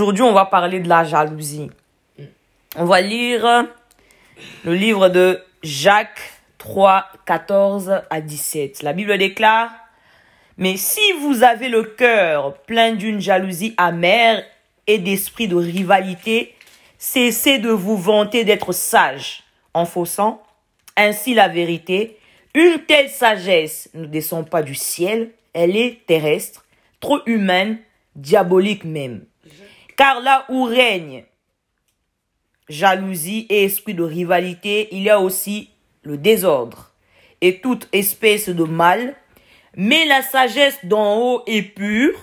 Aujourd'hui, on va parler de la jalousie. On va lire le livre de Jacques 3, 14 à 17. La Bible déclare « Mais si vous avez le cœur plein d'une jalousie amère et d'esprit de rivalité, cessez de vous vanter d'être sage en faussant ainsi la vérité. Une telle sagesse ne descend pas du ciel, elle est terrestre, trop humaine, diabolique même. » Car là où règne jalousie et esprit de rivalité, il y a aussi le désordre et toute espèce de mal. Mais la sagesse d'en haut est pure.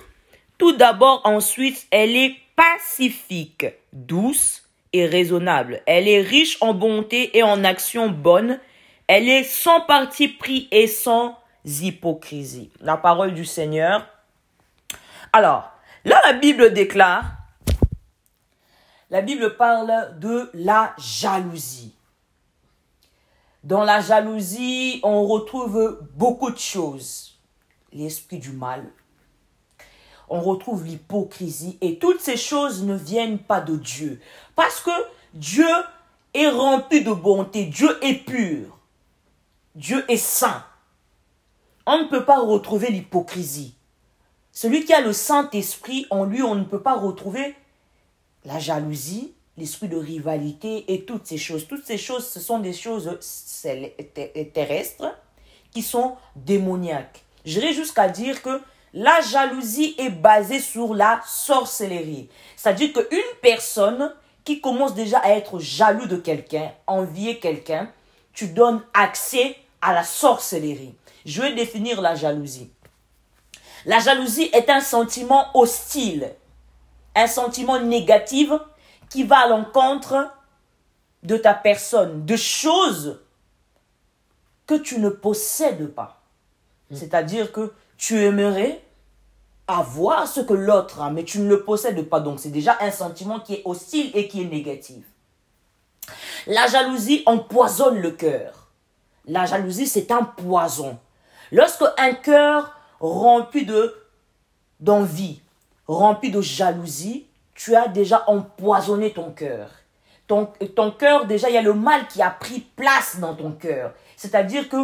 Tout d'abord, ensuite, elle est pacifique, douce et raisonnable. Elle est riche en bonté et en actions bonnes. Elle est sans parti pris et sans hypocrisie. La parole du Seigneur. Alors, là, la Bible déclare, la Bible parle de la jalousie. Dans la jalousie, on retrouve beaucoup de choses. L'esprit du mal. On retrouve l'hypocrisie. Et toutes ces choses ne viennent pas de Dieu. Parce que Dieu est rempli de bonté. Dieu est pur. Dieu est saint. On ne peut pas retrouver l'hypocrisie. Celui qui a le Saint-Esprit, en lui, on ne peut pas retrouver la jalousie, l'esprit de rivalité et toutes ces choses. Toutes ces choses, ce sont des choses terrestres qui sont démoniaques. J'irai jusqu'à dire que la jalousie est basée sur la sorcellerie. C'est-à-dire qu'une personne qui commence déjà à être jaloux de quelqu'un, envier quelqu'un, tu donnes accès à la sorcellerie. Je vais définir la jalousie. La jalousie est un sentiment hostile. Un sentiment négatif qui va à l'encontre de ta personne, de choses que tu ne possèdes pas. C'est-à-dire que tu aimerais avoir ce que l'autre a, mais tu ne le possèdes pas. Donc, c'est déjà un sentiment qui est hostile et qui est négatif. La jalousie empoisonne le cœur. La jalousie, c'est un poison. Lorsque un cœur rempli d'envie, rempli de jalousie, tu as déjà empoisonné ton cœur. Ton cœur, déjà, il y a le mal qui a pris place dans ton cœur. C'est-à-dire que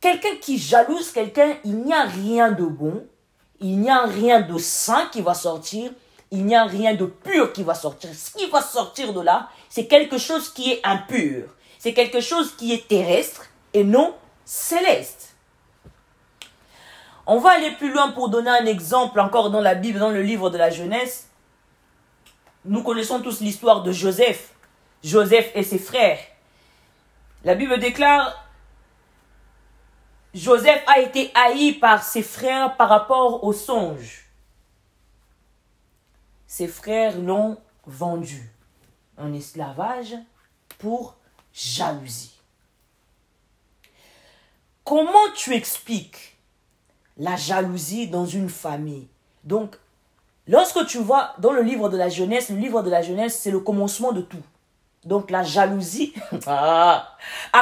quelqu'un qui jalouse quelqu'un, il n'y a rien de bon, il n'y a rien de saint qui va sortir, il n'y a rien de pur qui va sortir. Ce qui va sortir de là, c'est quelque chose qui est impur. C'est quelque chose qui est terrestre et non céleste. On va aller plus loin pour donner un exemple encore dans la Bible, dans le livre de la Genèse. Nous connaissons tous l'histoire de Joseph. Joseph et ses frères. La Bible déclare, Joseph a été haï par ses frères par rapport aux songes. Ses frères l'ont vendu en esclavage pour jalousie. Comment tu expliques la jalousie dans une famille? Donc, lorsque tu vois dans le livre de la Genèse, c'est le commencement de tout. Donc, la jalousie a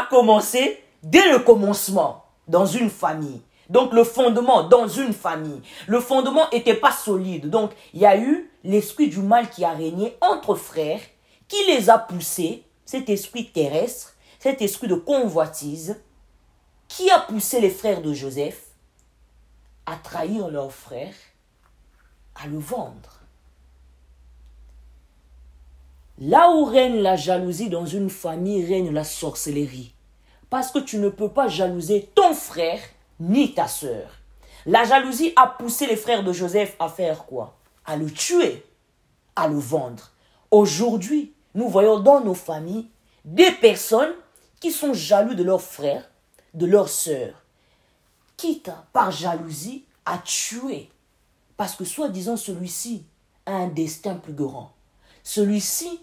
commencé dès le commencement dans une famille. Donc, le fondement dans une famille. Le fondement n'était pas solide. Donc, il y a eu l'esprit du mal qui a régné entre frères, qui les a poussés, cet esprit terrestre, cet esprit de convoitise, qui a poussé les frères de Joseph à trahir leur frère, à le vendre. Là où règne la jalousie dans une famille, règne la sorcellerie. Parce que tu ne peux pas jalouser ton frère ni ta sœur. La jalousie a poussé les frères de Joseph à faire quoi? À le tuer, à le vendre. Aujourd'hui, nous voyons dans nos familles des personnes qui sont jalouses de leurs frères, de leurs sœurs, quitte par jalousie à tuer. Parce que soi-disant celui-ci a un destin plus grand. Celui-ci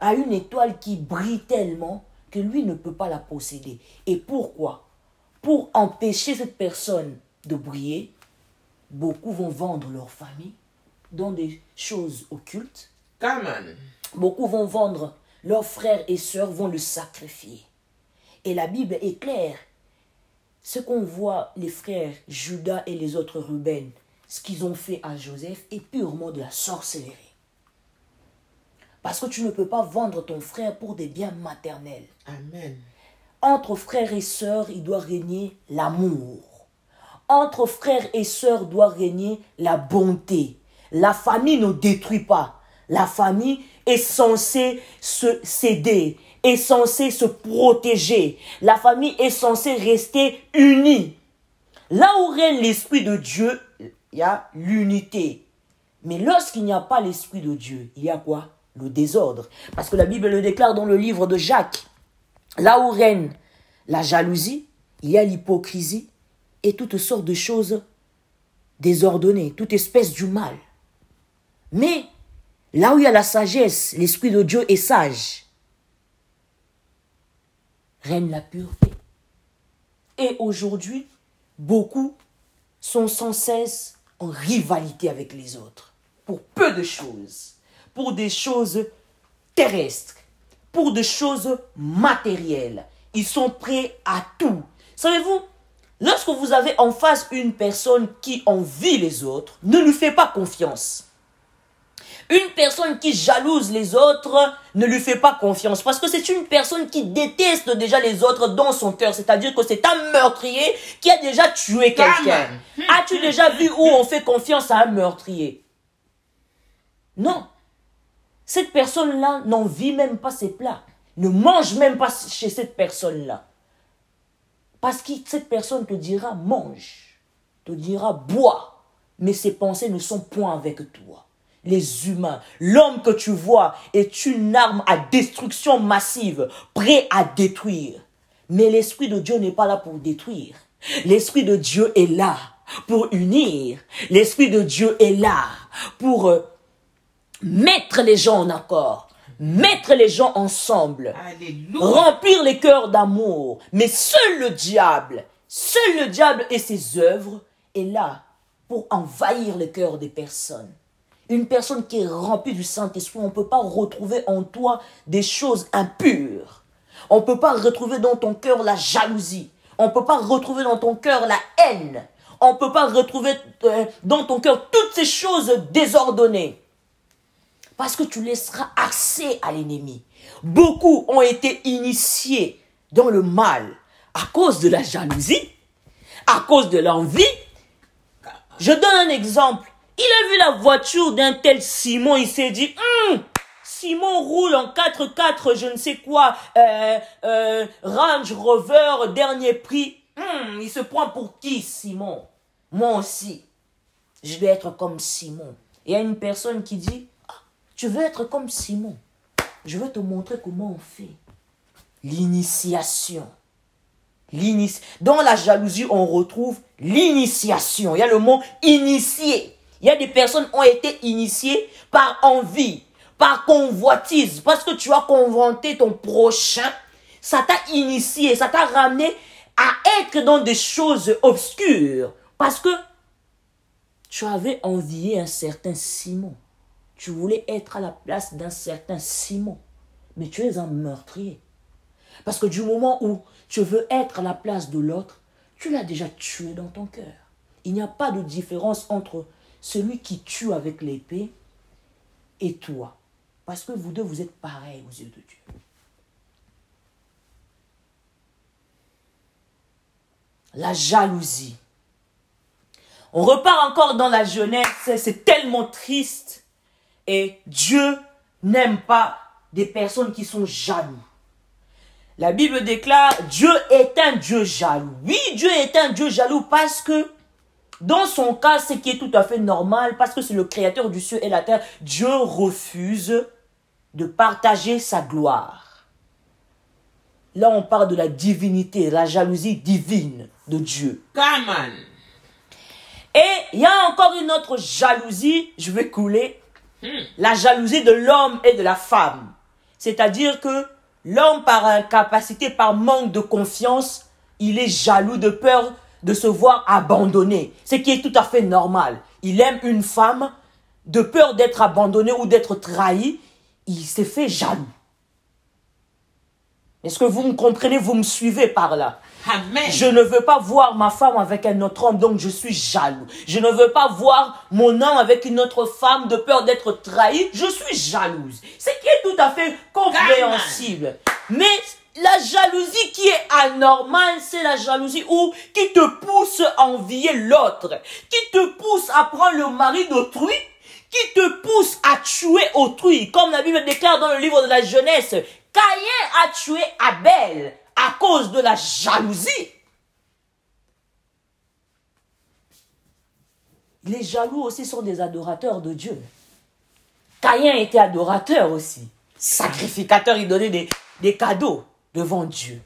a une étoile qui brille tellement que lui ne peut pas la posséder. Et pourquoi? Pour empêcher cette personne de briller, beaucoup vont vendre leur famille dans des choses occultes. Beaucoup vont vendre leurs frères et sœurs, vont le sacrifier. Et la Bible est claire. Ce qu'on voit les frères Judas et les autres Ruben, ce qu'ils ont fait à Joseph est purement de la sorcellerie. Parce que tu ne peux pas vendre ton frère pour des biens maternels. Amen. Entre frères et sœurs, il doit régner l'amour. Entre frères et sœurs doit régner la bonté. La famille ne détruit pas. La famille est censée se céder, est censée se protéger. La famille est censée rester unie. Là où règne l'Esprit de Dieu, il y a l'unité. Mais lorsqu'il n'y a pas l'Esprit de Dieu, il y a quoi? Le désordre. Parce que la Bible le déclare dans le livre de Jacques. Là où règne la jalousie, il y a l'hypocrisie et toutes sortes de choses désordonnées, toute espèce du mal. Mais là où il y a la sagesse, l'Esprit de Dieu est sage. Règne la pureté. Et aujourd'hui, beaucoup sont sans cesse en rivalité avec les autres. Pour peu de choses. Pour des choses terrestres. Pour des choses matérielles. Ils sont prêts à tout. Savez-vous, lorsque vous avez en face une personne qui envie les autres, ne lui faites pas confiance. Une personne qui jalouse les autres ne lui fait pas confiance. Parce que c'est une personne qui déteste déjà les autres dans son cœur. C'est-à-dire que c'est un meurtrier qui a déjà tué quelqu'un. As-tu déjà vu où on fait confiance à un meurtrier? Non. Cette personne-là n'envie même pas ses plats. Ne mange même pas chez cette personne-là. Parce que cette personne te dira mange, te dira bois. Mais ses pensées ne sont point avec toi. Les humains, l'homme que tu vois est une arme à destruction massive, prêt à détruire. Mais l'Esprit de Dieu n'est pas là pour détruire. L'Esprit de Dieu est là pour unir. L'Esprit de Dieu est là pour mettre les gens en accord, mettre les gens ensemble, alléluia, remplir les cœurs d'amour. Mais seul le diable et ses œuvres est là pour envahir le cœur des personnes. Une personne qui est remplie du Saint-Esprit, on ne peut pas retrouver en toi des choses impures. On ne peut pas retrouver dans ton cœur la jalousie. On ne peut pas retrouver dans ton cœur la haine. On ne peut pas retrouver dans ton cœur toutes ces choses désordonnées. Parce que tu laisseras accès à l'ennemi. Beaucoup ont été initiés dans le mal à cause de la jalousie, à cause de l'envie. Je donne un exemple. Il a vu la voiture d'un tel Simon, il s'est dit Simon roule en 4x4, je ne sais quoi, Range Rover, dernier prix. Il se prend pour qui, Simon? Moi aussi, je vais être comme Simon. Il y a une personne qui dit tu veux être comme Simon? Je vais te montrer comment on fait. L'initiation. Dans la jalousie, on retrouve l'initiation. Il y a le mot initié. Il y a des personnes qui ont été initiées par envie, par convoitise. Parce que tu as convoité ton prochain, ça t'a initié, ça t'a ramené à être dans des choses obscures. Parce que tu avais envié un certain Simon. Tu voulais être à la place d'un certain Simon. Mais tu es un meurtrier. Parce que du moment où tu veux être à la place de l'autre, tu l'as déjà tué dans ton cœur. Il n'y a pas de différence entre celui qui tue avec l'épée et toi. Parce que vous deux, vous êtes pareils aux yeux de Dieu. La jalousie. On repart encore dans la Genèse. C'est tellement triste. Et Dieu n'aime pas des personnes qui sont jalouses. La Bible déclare, Dieu est un Dieu jaloux. Oui, Dieu est un Dieu jaloux parce que dans son cas, ce qui est tout à fait normal, parce que c'est le créateur du ciel et la terre, Dieu refuse de partager sa gloire. Là, on parle de la divinité, la jalousie divine de Dieu. Come on. Et il y a encore une autre jalousie, je vais couler, la jalousie de l'homme et de la femme. C'est-à-dire que l'homme, par incapacité, par manque de confiance, il est jaloux de peur de se voir abandonné, ce qui est tout à fait normal. Il aime une femme, de peur d'être abandonné ou d'être trahi, il s'est fait jaloux. Est-ce que vous me comprenez, vous me suivez par là? Amen. Je ne veux pas voir ma femme avec un autre homme, donc je suis jaloux. Je ne veux pas voir mon homme avec une autre femme de peur d'être trahi. Je suis jalouse. Ce qui est tout à fait compréhensible. Mais la jalousie qui est anormale, c'est la jalousie qui te pousse à envier l'autre, qui te pousse à prendre le mari d'autrui, qui te pousse à tuer autrui. Comme la Bible déclare dans le livre de la Genèse, Caïn a tué Abel à cause de la jalousie. Les jaloux aussi sont des adorateurs de Dieu. Caïn était adorateur aussi. Sacrificateur, il donnait des cadeaux devant Dieu.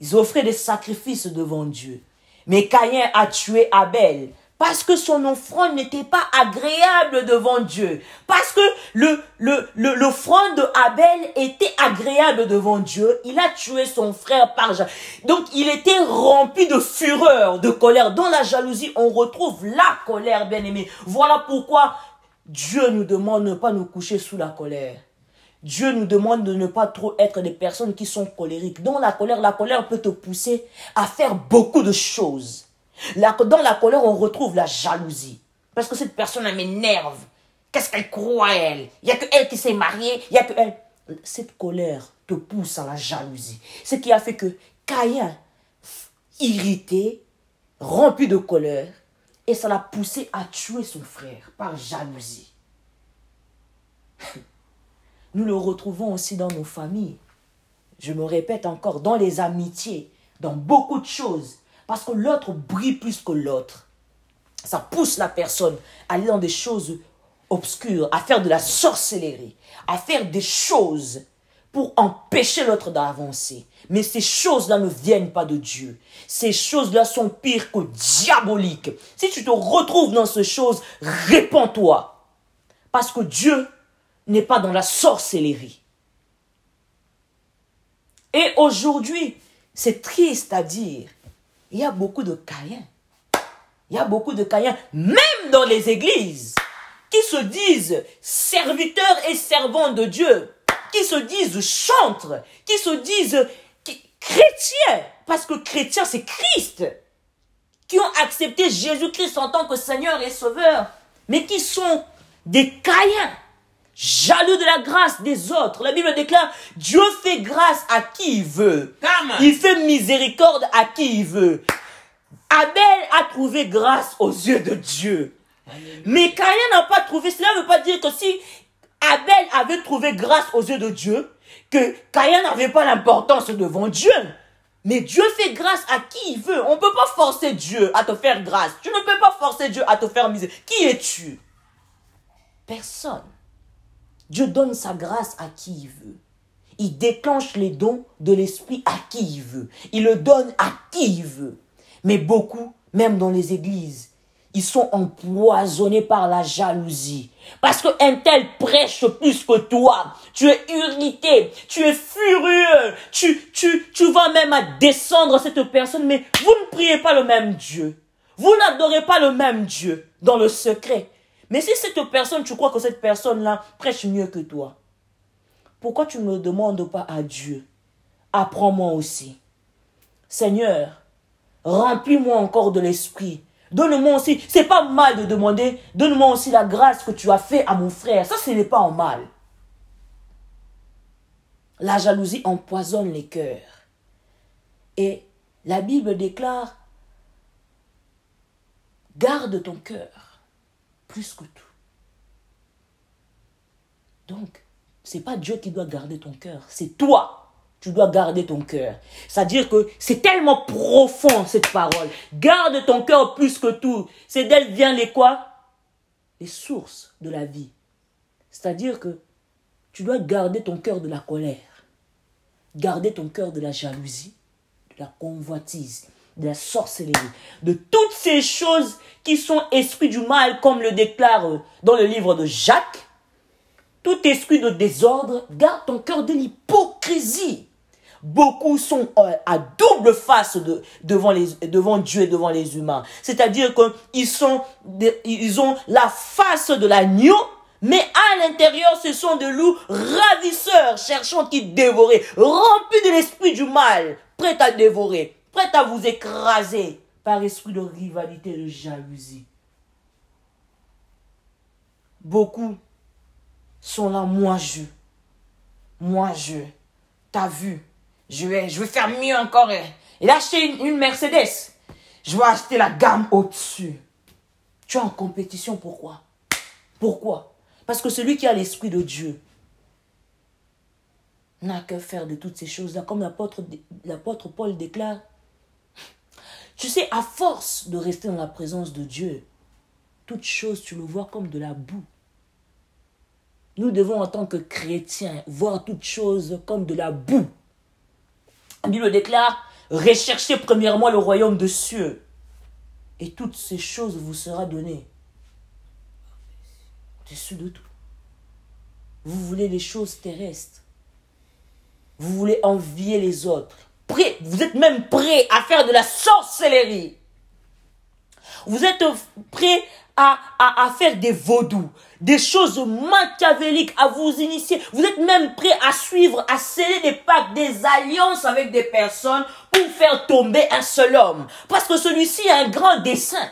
Ils offraient des sacrifices devant Dieu. Mais Caïn a tué Abel parce que son offrande n'était pas agréable devant Dieu. Parce que l'offrande d'Abel était agréable devant Dieu. Il a tué son frère par jalousie. Donc, il était rempli de fureur, de colère. Dans la jalousie, on retrouve la colère, bien-aimée. Voilà pourquoi Dieu nous demande de ne pas nous coucher sous la colère. Dieu nous demande de ne pas trop être des personnes qui sont colériques. Dans la colère peut te pousser à faire beaucoup de choses. Dans la colère, on retrouve la jalousie. Parce que cette personne, elle m'énerve. Qu'est-ce qu'elle croit, elle? Il n'y a que elle qui s'est mariée, il n'y a que elle. Cette colère te pousse à la jalousie. Ce qui a fait que Caïn, irrité, rempli de colère, et ça l'a poussé à tuer son frère par jalousie. Nous le retrouvons aussi dans nos familles. Je me répète encore, dans les amitiés, dans beaucoup de choses. Parce que l'autre brille plus que l'autre. Ça pousse la personne à aller dans des choses obscures, à faire de la sorcellerie, à faire des choses pour empêcher l'autre d'avancer. Mais ces choses-là ne viennent pas de Dieu. Ces choses-là sont pires que diaboliques. Si tu te retrouves dans ces choses, répands-toi. Parce que Dieu n'est pas dans la sorcellerie. Et aujourd'hui, c'est triste à dire, il y a beaucoup de Caïns. Il y a beaucoup de Caïns, même dans les églises, qui se disent serviteurs et servants de Dieu, qui se disent chantres, qui se disent chrétiens, parce que chrétien, c'est Christ, qui ont accepté Jésus-Christ en tant que Seigneur et Sauveur, mais qui sont des Caïns, jaloux de la grâce des autres. La Bible déclare, Dieu fait grâce à qui il veut. Il fait miséricorde à qui il veut. Abel a trouvé grâce aux yeux de Dieu. Mais Caïn n'a pas trouvé. Cela ne veut pas dire que si Abel avait trouvé grâce aux yeux de Dieu, que Caïn n'avait pas l'importance devant Dieu. Mais Dieu fait grâce à qui il veut. On ne peut pas forcer Dieu à te faire grâce. Tu ne peux pas forcer Dieu à te faire miséricorde. Qui es-tu? Personne. Dieu donne sa grâce à qui il veut. Il déclenche les dons de l'esprit à qui il veut. Il le donne à qui il veut. Mais beaucoup, même dans les églises, ils sont empoisonnés par la jalousie. Parce qu'un tel prêche plus que toi. Tu es irrité, tu es furieux. Tu vas même à descendre cette personne. Mais vous ne priez pas le même Dieu. Vous n'adorez pas le même Dieu dans le secret. Mais si cette personne, tu crois que cette personne-là prêche mieux que toi, pourquoi tu ne demandes pas à Dieu, apprends-moi aussi. Seigneur, remplis-moi encore de l'esprit. Donne-moi aussi, c'est pas mal de demander, donne-moi aussi la grâce que tu as fait à mon frère. Ça, ce n'est pas en mal. La jalousie empoisonne les cœurs. Et la Bible déclare, garde ton cœur. Plus que tout. Donc, ce n'est pas Dieu qui doit garder ton cœur. C'est toi. Tu dois garder ton cœur. C'est-à-dire que c'est tellement profond cette parole. Garde ton cœur plus que tout. C'est d'elle vient les quoi? Les sources de la vie. C'est-à-dire que tu dois garder ton cœur de la colère. Garder ton cœur de la jalousie. De la convoitise. De la sorcellerie, de toutes ces choses qui sont esprits du mal, comme le déclare dans le livre de Jacques. Tout esprit de désordre, garde ton cœur de l'hypocrisie. Beaucoup sont à double face devant Dieu et devant les humains. C'est-à-dire qu'ils ont la face de l'agneau, mais à l'intérieur, ce sont des loups ravisseurs, cherchant qui dévorer, remplis de l'esprit du mal. prête à dévorer, prête à vous écraser par esprit de rivalité, de jalousie. Beaucoup sont là, moi je, t'as vu, je vais faire mieux encore. Et là, acheter une Mercedes, je vais acheter la gamme au-dessus. Tu es en compétition, pourquoi? Parce que celui qui a l'esprit de Dieu n'a que faire de toutes ces choses-là. Comme l'apôtre Paul déclare, tu sais, à force de rester dans la présence de Dieu, toutes choses, tu le vois comme de la boue. Nous devons, en tant que chrétiens, voir toutes choses comme de la boue. La Bible déclare, recherchez premièrement le royaume des cieux et toutes ces choses vous seront données. Au-dessus de tout. Vous voulez les choses terrestres. Vous voulez envier les autres. Vous êtes même prêt à faire de la sorcellerie. Vous êtes prêt à faire des vaudous, des choses machiavéliques, à vous initier. Vous êtes même prêt à suivre, à sceller des pactes, des alliances avec des personnes pour faire tomber un seul homme. Parce que celui-ci a un grand dessein.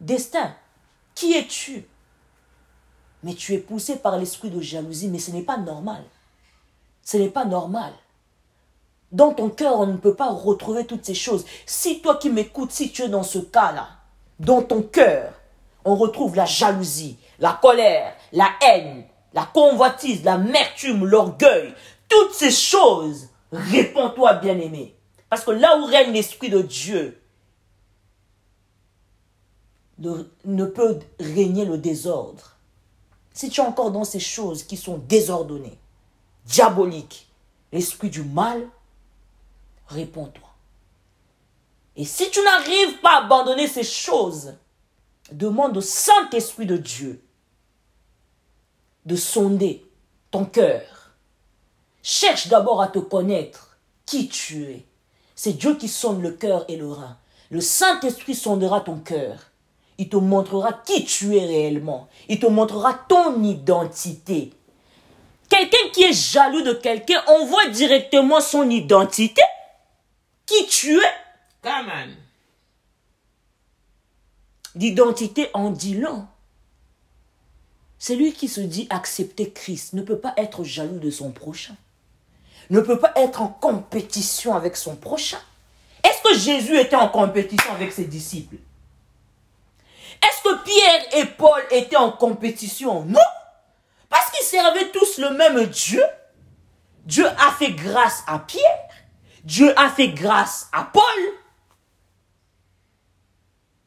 Destin, qui es-tu? Mais tu es poussé par l'esprit de jalousie, mais ce n'est pas normal. Ce n'est pas normal. Dans ton cœur, on ne peut pas retrouver toutes ces choses. Si toi qui m'écoutes, si tu es dans ce cas-là, dans ton cœur, on retrouve la jalousie, la colère, la haine, la convoitise, l'amertume, l'orgueil. Toutes ces choses, réponds-toi, bien-aimé. Parce que là où règne l'Esprit de Dieu, ne peut régner le désordre. Si tu es encore dans ces choses qui sont désordonnées, diaboliques, l'esprit du mal, réponds-toi. Et si tu n'arrives pas à abandonner ces choses, demande au Saint-Esprit de Dieu de sonder ton cœur. Cherche d'abord à te connaître qui tu es. C'est Dieu qui sonde le cœur et le rein. Le Saint-Esprit sondera ton cœur. Il te montrera qui tu es réellement. Il te montrera ton identité. Quelqu'un qui est jaloux de quelqu'un, on voit directement son identité. Qui tu es? Come on. L'identité en dit long. Celui qui se dit accepter Christ ne peut pas être jaloux de son prochain. Ne peut pas être en compétition avec son prochain. Est-ce que Jésus était en compétition avec ses disciples? Est-ce que Pierre et Paul étaient en compétition? Non. Parce qu'ils servaient tous le même Dieu. Dieu a fait grâce à Pierre. Dieu a fait grâce à Paul.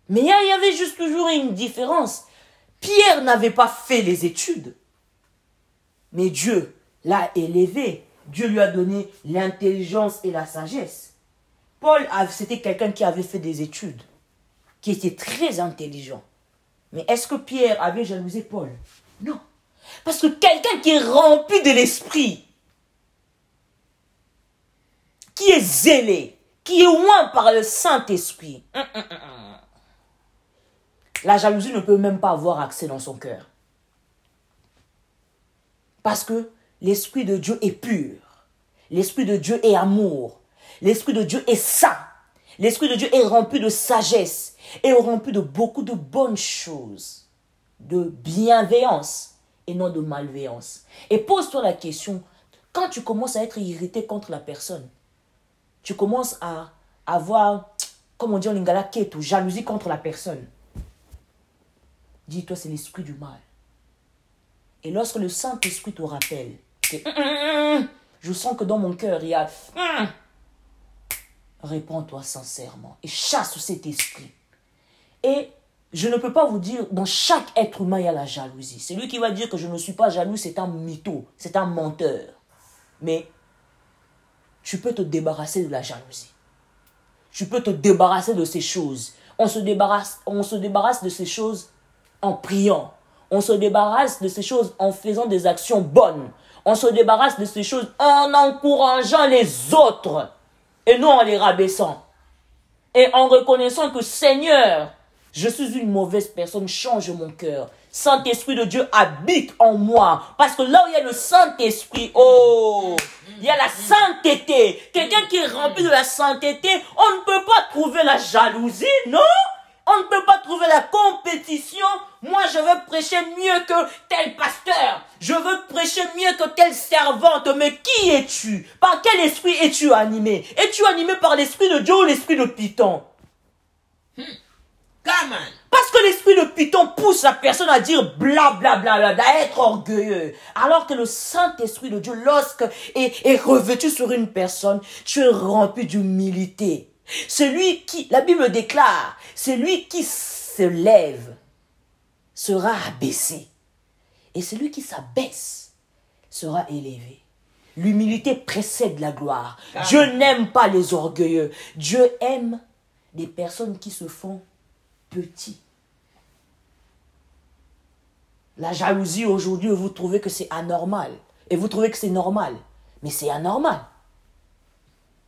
Mais il y avait juste toujours une différence. Pierre n'avait pas fait les études. Mais Dieu l'a élevé. Dieu lui a donné l'intelligence et la sagesse. Paul, c'était quelqu'un qui avait fait des études, qui était très intelligent. Mais est-ce que Pierre avait jalousé Paul? Non. Parce que quelqu'un qui est rempli de l'esprit, qui est zélé, qui est oint par le Saint-Esprit, la jalousie ne peut même pas avoir accès dans son cœur. Parce que l'Esprit de Dieu est pur. L'Esprit de Dieu est amour. L'Esprit de Dieu est saint. L'Esprit de Dieu est rempli de sagesse et rempli de beaucoup de bonnes choses, de bienveillance et non de malveillance. Et pose-toi la question, quand tu commences à être irrité contre la personne, tu commences à avoir, comme on dit en Lingala, ketu, jalousie contre la personne. Dis-toi, c'est l'esprit du mal. Et lorsque le Saint-Esprit te rappelle, je sens que dans mon cœur, il y a... Réponds-toi sincèrement et chasse cet esprit. Et je ne peux pas vous dire, dans chaque être humain, il y a la jalousie. Celui qui va dire que je ne suis pas jaloux, c'est un mytho, c'est un menteur. Mais tu peux te débarrasser de la jalousie. Tu peux te débarrasser de ces choses. On se débarrasse de ces choses en priant. On se débarrasse de ces choses en faisant des actions bonnes. On se débarrasse de ces choses en encourageant les autres et non en les rabaissant. Et en reconnaissant que Seigneur, Je suis une mauvaise personne, change mon cœur. Saint-Esprit de Dieu habite en moi. Parce que là où il y a le Saint-Esprit, oh, il y a la sainteté. Quelqu'un qui est rempli de la sainteté, on ne peut pas trouver la jalousie, non? On ne peut pas trouver la compétition. Moi, je veux prêcher mieux que tel pasteur. Je veux prêcher mieux que telle servante. Mais qui es-tu? Par quel esprit es-tu animé? Es-tu animé par l'esprit de Dieu ou l'esprit de Python? Parce que l'esprit de Python pousse la personne à dire bla bla bla bla, à être orgueilleux. Alors que le Saint-Esprit de Dieu, lorsque est revêtu sur une personne, tu es rempli d'humilité. Celui qui, la Bible déclare, celui qui se lève sera abaissé. Et celui qui s'abaisse sera élevé. L'humilité précède la gloire. Dieu n'aime pas les orgueilleux. Dieu aime des personnes qui se font petit. La jalousie aujourd'hui, vous trouvez que c'est anormal. Et vous trouvez que c'est normal. Mais c'est anormal.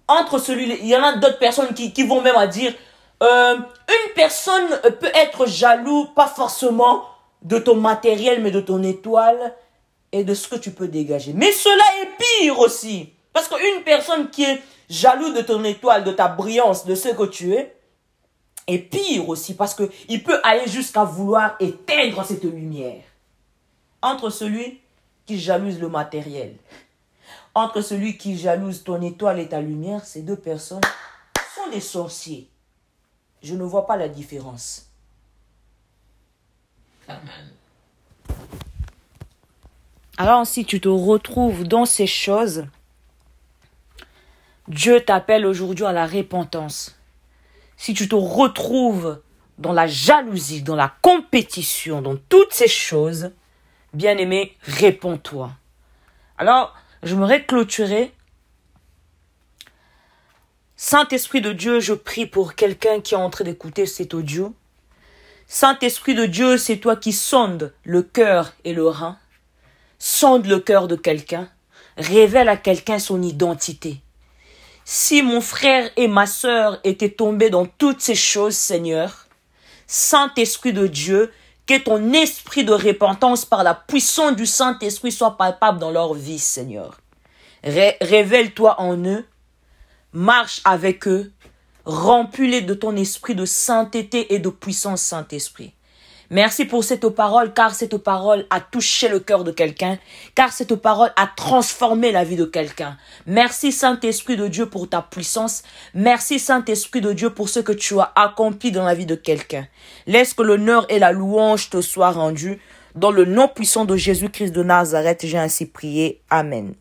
Entre celui-là, il y en a d'autres personnes qui vont même à dire une personne peut être jaloux, pas forcément de ton matériel, mais de ton étoile et de ce que tu peux dégager. Mais cela est pire aussi. Parce qu'une personne qui est jaloux de ton étoile, de ta brillance, de ce que tu es, et pire aussi, parce qu'il peut aller jusqu'à vouloir éteindre cette lumière. Entre celui qui jalouse le matériel, entre celui qui jalouse ton étoile et ta lumière, ces deux personnes sont des sorciers. Je ne vois pas la différence. Alors si tu te retrouves dans ces choses, Dieu t'appelle aujourd'hui à la repentance. Si tu te retrouves dans la jalousie, dans la compétition, dans toutes ces choses, bien-aimé, réponds-toi. Alors, j'aimerais clôturer. Saint-Esprit de Dieu, je prie pour quelqu'un qui est en train d'écouter cet audio. Saint-Esprit de Dieu, c'est toi qui sondes le cœur et le rein. Sonde le cœur de quelqu'un. Révèle à quelqu'un son identité. Si mon frère et ma sœur étaient tombés dans toutes ces choses, Seigneur, Saint-Esprit de Dieu, que ton esprit de repentance par la puissance du Saint-Esprit soit palpable dans leur vie, Seigneur. Révèle-toi en eux, marche avec eux, remplis-les de ton esprit de sainteté et de puissance, Saint-Esprit. Merci pour cette parole, car cette parole a touché le cœur de quelqu'un, car cette parole a transformé la vie de quelqu'un. Merci Saint-Esprit de Dieu pour ta puissance. Merci Saint-Esprit de Dieu pour ce que tu as accompli dans la vie de quelqu'un. Laisse que l'honneur et la louange te soient rendus. Dans le nom puissant de Jésus-Christ de Nazareth, j'ai ainsi prié. Amen.